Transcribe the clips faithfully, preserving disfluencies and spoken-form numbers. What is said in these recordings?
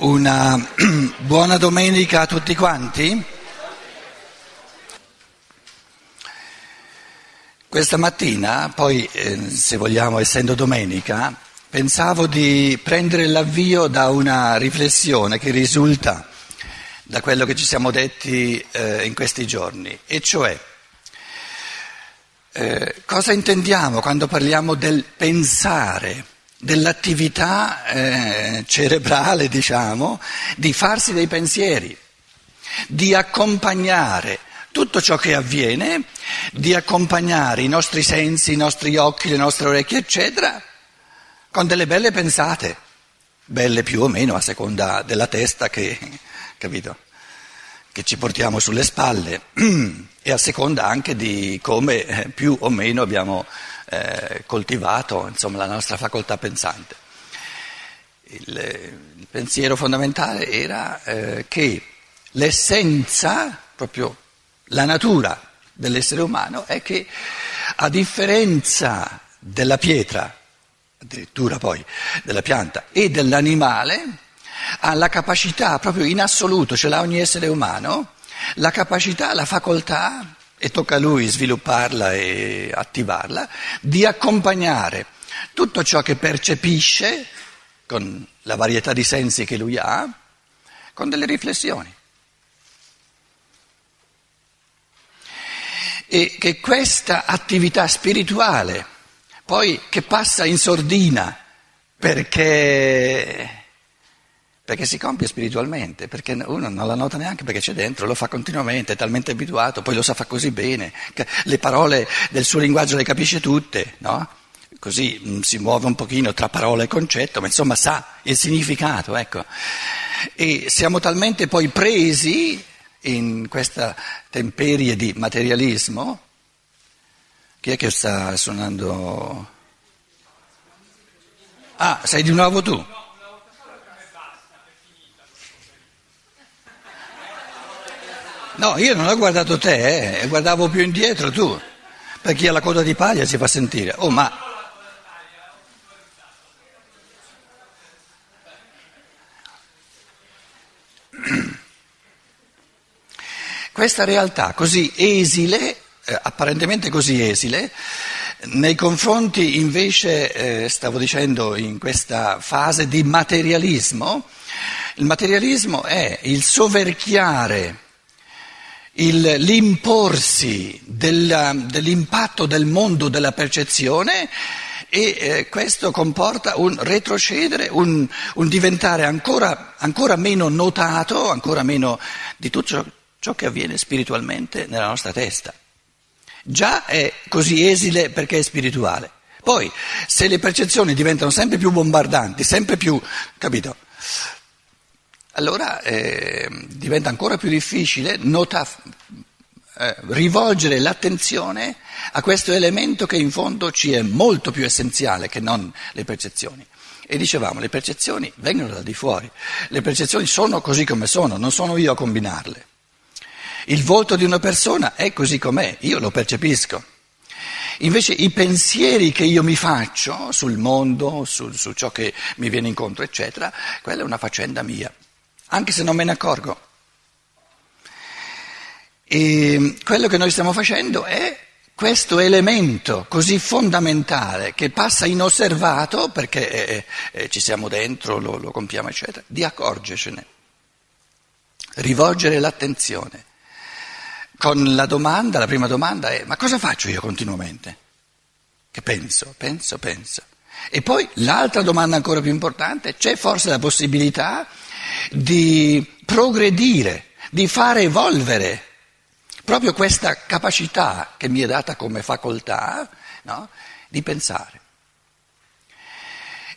Una buona domenica a tutti quanti. Questa mattina, poi eh, se vogliamo, essendo domenica, pensavo di prendere l'avvio da una riflessione che risulta da quello che ci siamo detti eh, in questi giorni, e cioè eh, cosa intendiamo quando parliamo del pensare, dell'attività eh, cerebrale, diciamo, di farsi dei pensieri, di accompagnare tutto ciò che avviene, di accompagnare i nostri sensi, i nostri occhi, le nostre orecchie, eccetera, con delle belle pensate, belle più o meno a seconda della testa che, capito, che ci portiamo sulle spalle e a seconda anche di come più o meno abbiamo Eh, coltivato insomma la nostra facoltà pensante. Il, il pensiero fondamentale era eh, che l'essenza, proprio la natura dell'essere umano, è che, a differenza della pietra, addirittura poi della pianta e dell'animale, ha la capacità, proprio in assoluto ce l'ha ogni essere umano, la capacità, la facoltà, e tocca a lui svilupparla e attivarla, di accompagnare tutto ciò che percepisce, con la varietà di sensi che lui ha, con delle riflessioni. E che questa attività spirituale, poi che passa in sordina perché, perché si compie spiritualmente, perché uno non la nota neanche perché c'è dentro, lo fa continuamente, è talmente abituato, poi lo sa fa così bene, le parole del suo linguaggio le capisce tutte, no? Così mh, si muove un pochino tra parola e concetto, ma insomma sa il significato, ecco. E siamo talmente poi presi in questa temperie di materialismo. Chi è che sta suonando? Ah, sei di nuovo tu? No, io non ho guardato te, eh. Guardavo più indietro tu, perché chi ha la coda di paglia si fa sentire. Oh, ma questa realtà così esile, eh, apparentemente così esile, nei confronti invece, eh, stavo dicendo, in questa fase di materialismo, il materialismo è il soverchiare, Il, l'imporsi del, dell'impatto del mondo della percezione, e eh, questo comporta un retrocedere, un, un diventare ancora, ancora meno notato, ancora meno di tutto ciò, ciò che avviene spiritualmente nella nostra testa. Già è così esile perché è spirituale. Poi, se le percezioni diventano sempre più bombardanti, sempre più, capito? Allora eh, diventa ancora più difficile nota, eh, rivolgere l'attenzione a questo elemento che in fondo ci è molto più essenziale che non le percezioni. E dicevamo, le percezioni vengono da di fuori, le percezioni sono così come sono, non sono io a combinarle. Il volto di una persona è così com'è, io lo percepisco. Invece i pensieri che io mi faccio sul mondo, su, su ciò che mi viene incontro, eccetera, quella è una faccenda mia, anche se non me ne accorgo. E quello che noi stiamo facendo è questo elemento così fondamentale che passa inosservato, perché eh, eh, ci siamo dentro, lo, lo compiamo, eccetera, di accorgercene, rivolgere l'attenzione. Con la domanda, la prima domanda è: ma cosa faccio io continuamente? Che penso, penso, penso. E poi l'altra domanda ancora più importante: c'è forse la possibilità di progredire, di far evolvere proprio questa capacità che mi è data come facoltà, no? Di pensare.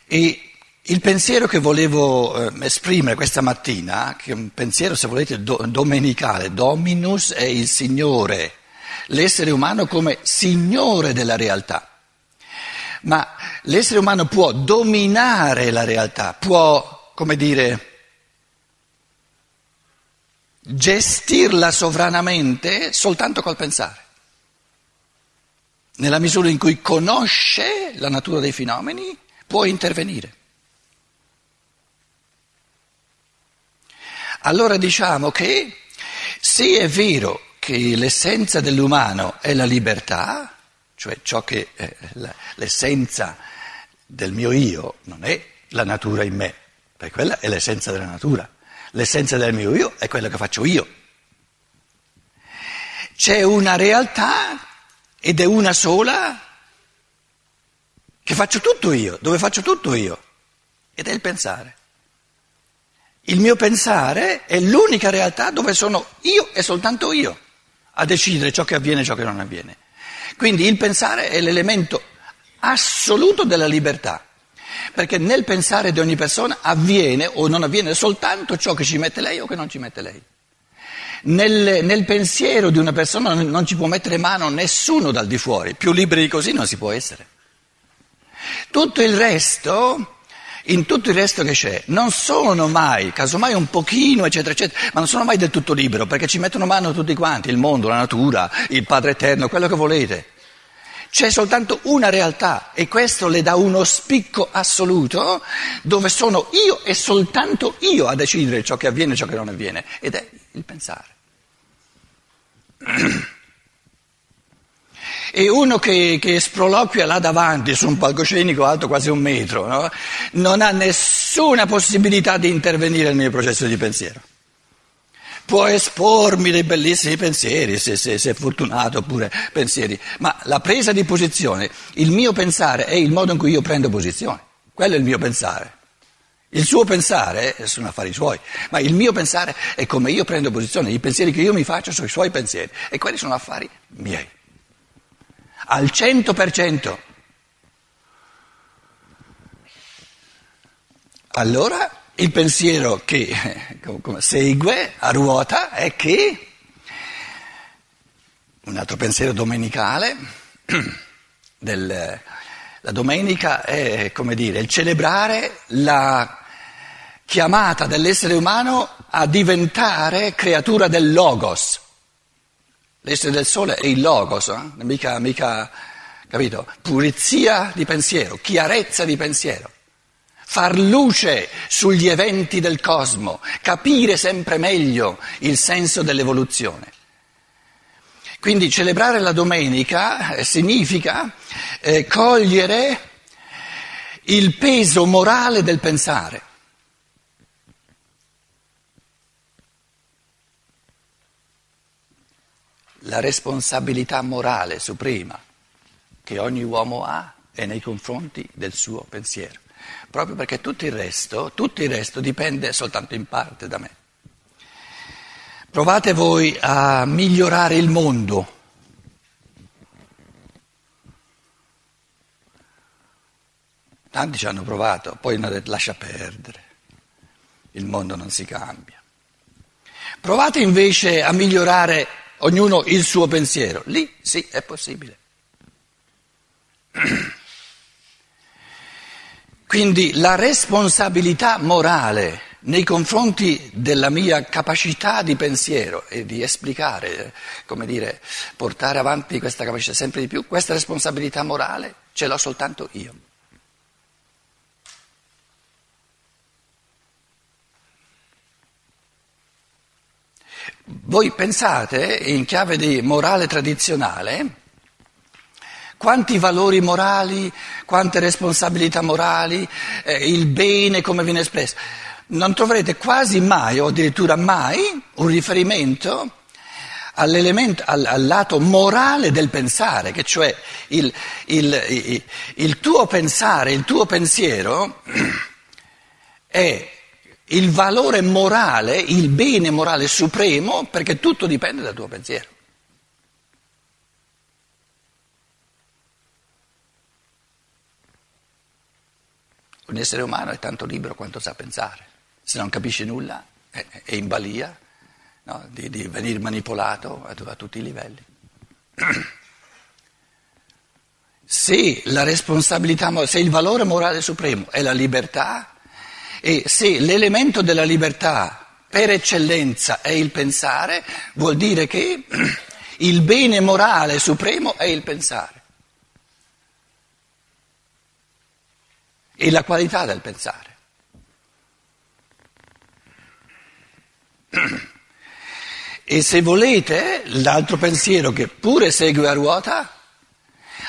E il pensiero che volevo eh, esprimere questa mattina, che è un pensiero, se volete, do, domenicale, Dominus è il Signore, l'essere umano come Signore della realtà. Ma l'essere umano può dominare la realtà, può, come dire, gestirla sovranamente soltanto col pensare. Nella misura in cui conosce la natura dei fenomeni, può intervenire. Allora diciamo che se è vero che l'essenza dell'umano è la libertà, cioè ciò che eh, l'essenza del mio io non è la natura in me, perché quella è l'essenza della natura, l'essenza del mio io è quello che faccio io. C'è una realtà ed è una sola che faccio tutto io, dove faccio tutto io, ed è il pensare. Il mio pensare è l'unica realtà dove sono io e soltanto io a decidere ciò che avviene e ciò che non avviene. Quindi il pensare è l'elemento assoluto della libertà, perché nel pensare di ogni persona avviene o non avviene soltanto ciò che ci mette lei o che non ci mette lei. Nel, nel pensiero di una persona non ci può mettere mano nessuno dal di fuori, più liberi di così non si può essere. Tutto il resto... In tutto il resto che c'è, non sono mai, casomai un pochino, eccetera, eccetera, ma non sono mai del tutto libero, perché ci mettono mano tutti quanti, il mondo, la natura, il Padre Eterno, quello che volete. C'è soltanto una realtà e questo le dà uno spicco assoluto dove sono io e soltanto io a decidere ciò che avviene e ciò che non avviene, ed è il pensare. E uno che, che sproloquia là davanti su un palcoscenico alto quasi un metro, no? Non ha nessuna possibilità di intervenire nel mio processo di pensiero. Può espormi dei bellissimi pensieri, se, se, se è fortunato, oppure pensieri, ma la presa di posizione, il mio pensare è il modo in cui io prendo posizione, quello è il mio pensare. Il suo pensare sono affari suoi, ma il mio pensare è come io prendo posizione, i pensieri che io mi faccio sono i suoi pensieri e quelli sono affari miei. Al cento per cento. Allora il pensiero che segue a ruota è che, un altro pensiero domenicale, del, la domenica è, come dire, il celebrare la chiamata dell'essere umano a diventare creatura del Logos. L'essere del sole è il logos, eh? mica, mica, capito? Pulizia di pensiero, chiarezza di pensiero, far luce sugli eventi del cosmo, capire sempre meglio il senso dell'evoluzione. Quindi celebrare la domenica significa eh, cogliere il peso morale del pensare. La responsabilità morale suprema che ogni uomo ha è nei confronti del suo pensiero, proprio perché tutto il resto, tutto il resto dipende soltanto in parte da me. Provate voi a migliorare il mondo. Tanti ci hanno provato, poi hanno detto lascia perdere, il mondo non si cambia. Provate invece a migliorare ognuno il suo pensiero, lì sì, è possibile. Quindi la responsabilità morale nei confronti della mia capacità di pensiero e di esplicare, come dire, portare avanti questa capacità sempre di più, questa responsabilità morale ce l'ho soltanto io. Voi pensate, in chiave di morale tradizionale, quanti valori morali, quante responsabilità morali, eh, il bene come viene espresso. Non troverete quasi mai, o addirittura mai, un riferimento all'elemento, al, al lato morale del pensare, che cioè il, il, il, il tuo pensare, il tuo pensiero è il valore morale, il bene morale supremo, perché tutto dipende dal tuo pensiero. Un essere umano è tanto libero quanto sa pensare. Se non capisce nulla è, è in balia, no, di, di venire manipolato a, a tutti i livelli. Se la responsabilità, se il valore morale supremo è la libertà, e se l'elemento della libertà per eccellenza è il pensare, vuol dire che il bene morale supremo è il pensare e la qualità del pensare. E se volete, l'altro pensiero che pure segue a ruota,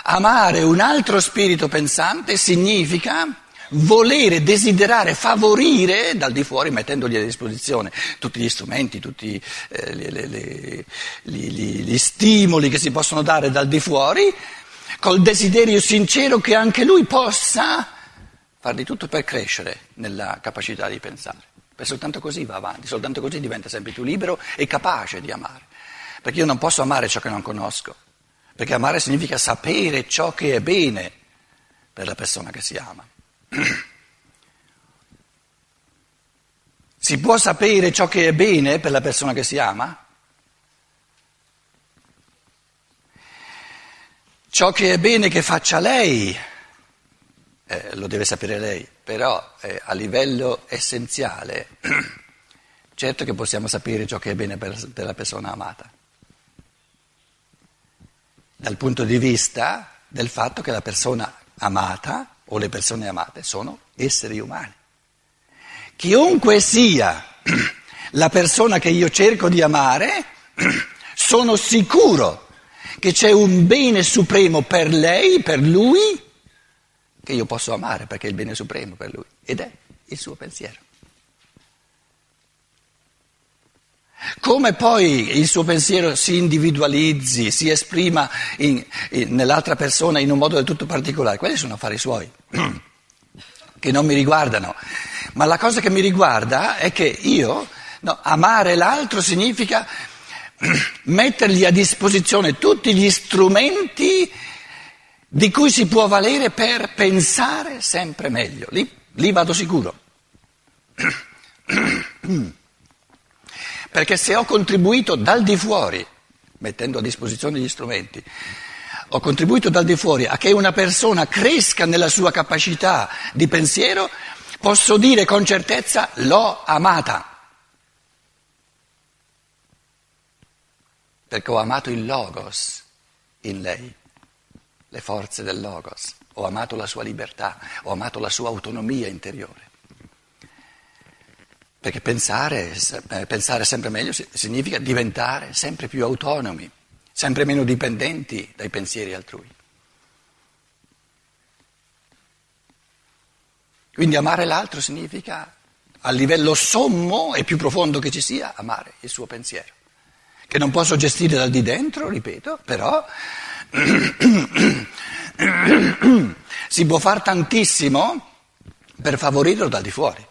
amare un altro spirito pensante significa volere, desiderare, favorire dal di fuori, mettendogli a disposizione tutti gli strumenti, tutti eh, le, le, le, gli, gli, gli stimoli che si possono dare dal di fuori, col desiderio sincero che anche lui possa far di tutto per crescere nella capacità di pensare. Perché soltanto così va avanti, soltanto così diventa sempre più libero e capace di amare. Perché io non posso amare ciò che non conosco, perché amare significa sapere ciò che è bene per la persona che si ama. Si può sapere ciò che è bene per la persona che si ama? Ciò che è bene che faccia lei, eh, lo deve sapere lei, però eh, a livello essenziale, certo che possiamo sapere ciò che è bene per, per la persona amata, dal punto di vista del fatto che la persona amata o le persone amate sono esseri umani. Chiunque sia la persona che io cerco di amare, sono sicuro che c'è un bene supremo per lei, per lui, che io posso amare, perché è il bene supremo per lui, ed è il suo pensiero. Come poi il suo pensiero si individualizzi, si esprima in, in, nell'altra persona in un modo del tutto particolare, quelli sono affari suoi, che non mi riguardano. Ma la cosa che mi riguarda è che io, no, amare l'altro significa mettergli a disposizione tutti gli strumenti di cui si può valere per pensare sempre meglio. Lì, lì vado sicuro. Perché se ho contribuito dal di fuori, mettendo a disposizione gli strumenti, ho contribuito dal di fuori a che una persona cresca nella sua capacità di pensiero, posso dire con certezza l'ho amata. Perché ho amato il Logos in lei, le forze del Logos, ho amato la sua libertà, ho amato la sua autonomia interiore. Perché pensare, pensare sempre meglio significa diventare sempre più autonomi, sempre meno dipendenti dai pensieri altrui. Quindi amare l'altro significa, a livello sommo e più profondo che ci sia, amare il suo pensiero, che non posso gestire dal di dentro, ripeto, però si può far tantissimo per favorirlo dal di fuori.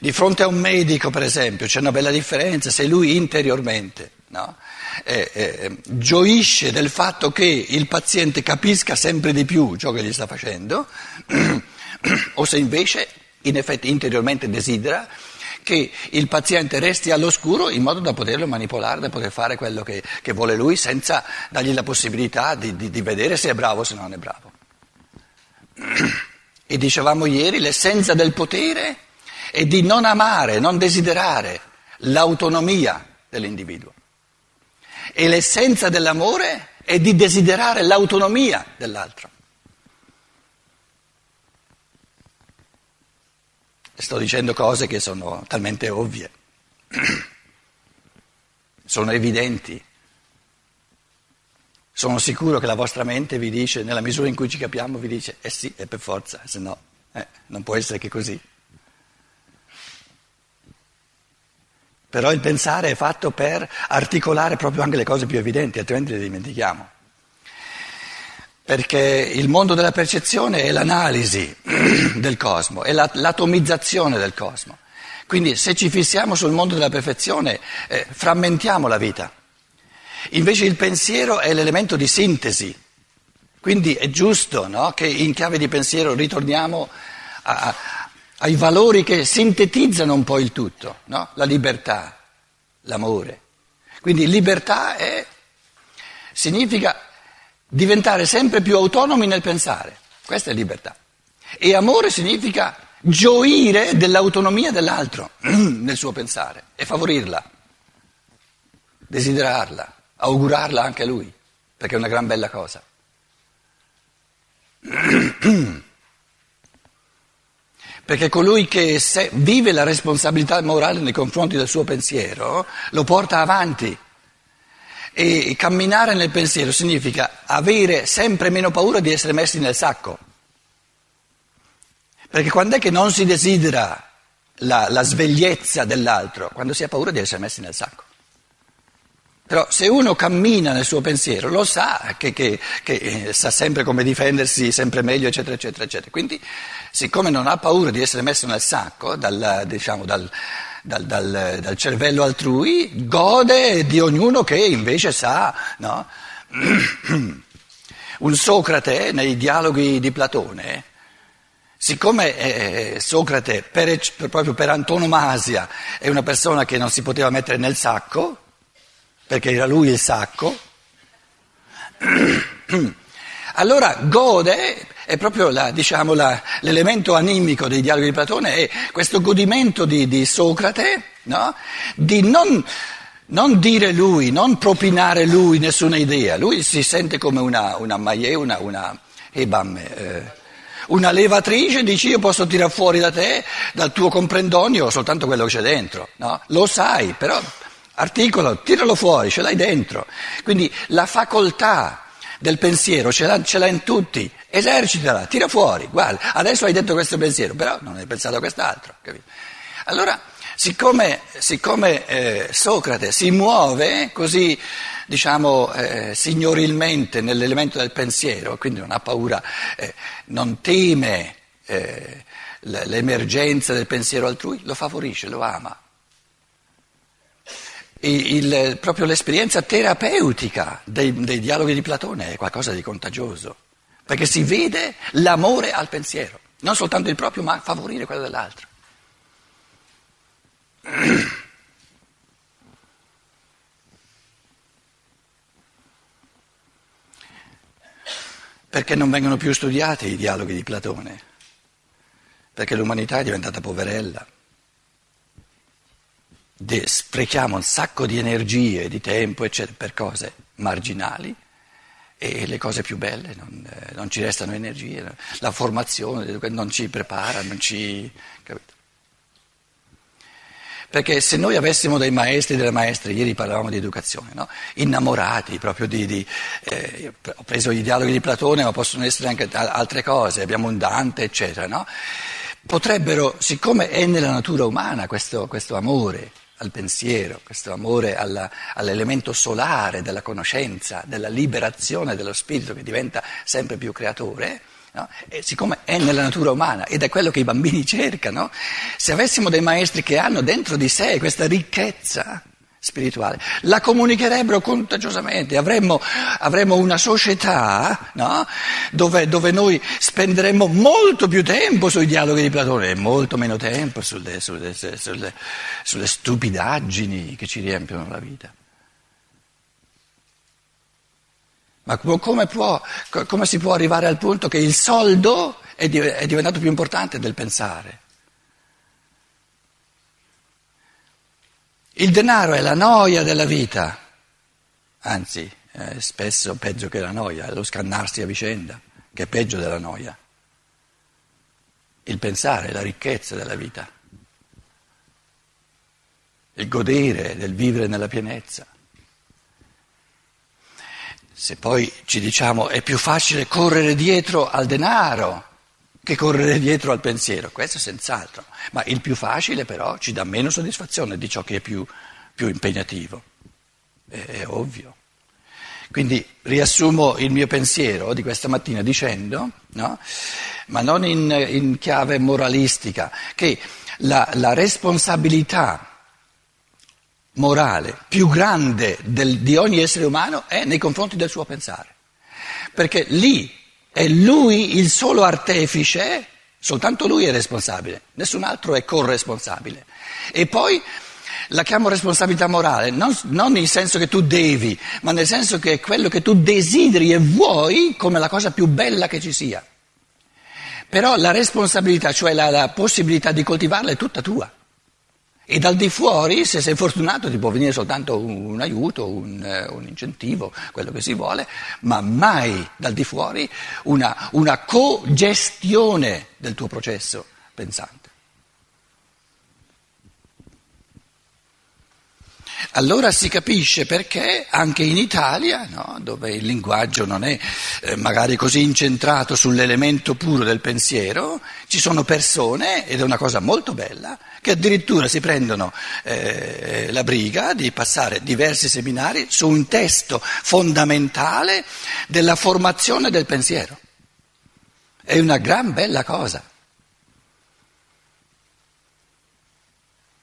Di fronte a un medico, per esempio, c'è una bella differenza se lui interiormente, no, eh, eh, gioisce del fatto che il paziente capisca sempre di più ciò che gli sta facendo, o se invece, in effetti, interiormente desidera che il paziente resti all'oscuro in modo da poterlo manipolare, da poter fare quello che, che vuole lui, senza dargli la possibilità di, di, di vedere se è bravo o se non è bravo. E dicevamo ieri, l'essenza del potere e di non amare, non desiderare l'autonomia dell'individuo. E l'essenza dell'amore è di desiderare l'autonomia dell'altro. Sto dicendo cose che sono talmente ovvie, sono evidenti. Sono sicuro che la vostra mente vi dice, nella misura in cui ci capiamo, vi dice, eh sì, è per forza, se no eh, non può essere che così. Però il pensare è fatto per articolare proprio anche le cose più evidenti, altrimenti le dimentichiamo. Perché il mondo della percezione è l'analisi del cosmo, è l'atomizzazione del cosmo. Quindi se ci fissiamo sul mondo della perfezione, eh, frammentiamo la vita. Invece il pensiero è l'elemento di sintesi. Quindi è giusto, no, che in chiave di pensiero ritorniamo a... a ai valori che sintetizzano un po' il tutto, no? La libertà, l'amore. Quindi libertà è, significa diventare sempre più autonomi nel pensare, questa è libertà. E amore significa gioire dell'autonomia dell'altro nel suo pensare e favorirla, desiderarla, augurarla anche a lui, perché è una gran bella cosa. perché colui che se vive la responsabilità morale nei confronti del suo pensiero lo porta avanti. E camminare nel pensiero significa avere sempre meno paura di essere messi nel sacco. Perché quando è che non si desidera la, la svegliezza dell'altro? Quando si ha paura di essere messi nel sacco. Però se uno cammina nel suo pensiero lo sa, che, che, che sa sempre come difendersi, sempre meglio, eccetera, eccetera, eccetera. Quindi, siccome non ha paura di essere messo nel sacco, dal, diciamo, dal, dal, dal, dal cervello altrui, gode di ognuno che invece sa, no? Un Socrate nei dialoghi di Platone, siccome eh, Socrate per, proprio per antonomasia è una persona che non si poteva mettere nel sacco, perché era lui il sacco, allora gode, è proprio la, diciamo, la, l'elemento animico dei dialoghi di Platone, è questo godimento di, di Socrate, no? Di non, non dire lui, non propinare lui nessuna idea, lui si sente come una, una maie, una, una, ebam, eh, una levatrice, dici io posso tirar fuori da te, dal tuo comprendonio, soltanto quello che c'è dentro, no? Lo sai, però... Articolo, tiralo fuori, ce l'hai dentro. Quindi la facoltà del pensiero ce l'ha, ce l'ha in tutti, esercitala, tira fuori, guarda, adesso hai detto questo pensiero, però non hai pensato a quest'altro. Capito? Allora, siccome, siccome eh, Socrate si muove così, diciamo, eh, signorilmente nell'elemento del pensiero, quindi non ha paura, eh, non teme eh, l'emergenza del pensiero altrui, lo favorisce, lo ama. Il, il, proprio l'esperienza terapeutica dei, dei dialoghi di Platone è qualcosa di contagioso, perché si vede l'amore al pensiero, non soltanto il proprio, ma favorire quello dell'altro. Perché non vengono più studiati i dialoghi di Platone? Perché l'umanità è diventata poverella. De, sprechiamo un sacco di energie, di tempo, eccetera, per cose marginali e le cose più belle non, eh, non ci restano energie, la formazione non ci prepara, non ci... Capito? Perché se noi avessimo dei maestri e delle maestre, ieri parlavamo di educazione, no? Innamorati proprio di... di eh, ho preso i dialoghi di Platone, ma possono essere anche altre cose, abbiamo un Dante, eccetera, no? Potrebbero, siccome è nella natura umana questo, questo amore... al pensiero, questo amore alla, all'elemento solare della conoscenza, della liberazione dello spirito che diventa sempre più creatore, no? E siccome è nella natura umana ed è quello che i bambini cercano, se avessimo dei maestri che hanno dentro di sé questa ricchezza spirituale, la comunicherebbero contagiosamente, avremmo, avremmo una società, no? dove, dove noi spenderemmo molto più tempo sui dialoghi di Platone e molto meno tempo sulle, sulle, sulle, sulle stupidaggini che ci riempiono la vita. Ma come, può, come si può arrivare al punto che il soldo è diventato più importante del pensare? Il denaro è la noia della vita, anzi, eh, spesso peggio che la noia, è lo scannarsi a vicenda, che è peggio della noia. Il pensare è la ricchezza della vita, il godere del vivere nella pienezza. Se poi ci diciamo è più facile correre dietro al denaro che correre dietro al pensiero, questo senz'altro, ma il più facile però ci dà meno soddisfazione di ciò che è più, più impegnativo, è, è ovvio. Quindi riassumo il mio pensiero di questa mattina dicendo, no? Ma non in, in chiave moralistica, che la, la responsabilità morale più grande del, di ogni essere umano è nei confronti del suo pensare, perché lì è lui il solo artefice, soltanto lui è responsabile, nessun altro è corresponsabile. E poi la chiamo responsabilità morale, non, non nel senso che tu devi, ma nel senso che è quello che tu desideri e vuoi come la cosa più bella che ci sia. Però la responsabilità, cioè la, la possibilità di coltivarla è tutta tua. E dal di fuori, se sei fortunato, ti può venire soltanto un, un aiuto, un, un incentivo, quello che si vuole, ma mai dal di fuori una, una co-gestione del tuo processo pensante. Allora si capisce perché anche in Italia, no, dove il linguaggio non è eh, magari così incentrato sull'elemento puro del pensiero, ci sono persone, ed è una cosa molto bella, che addirittura si prendono eh, la briga di passare diversi seminari su un testo fondamentale della formazione del pensiero. È una gran bella cosa.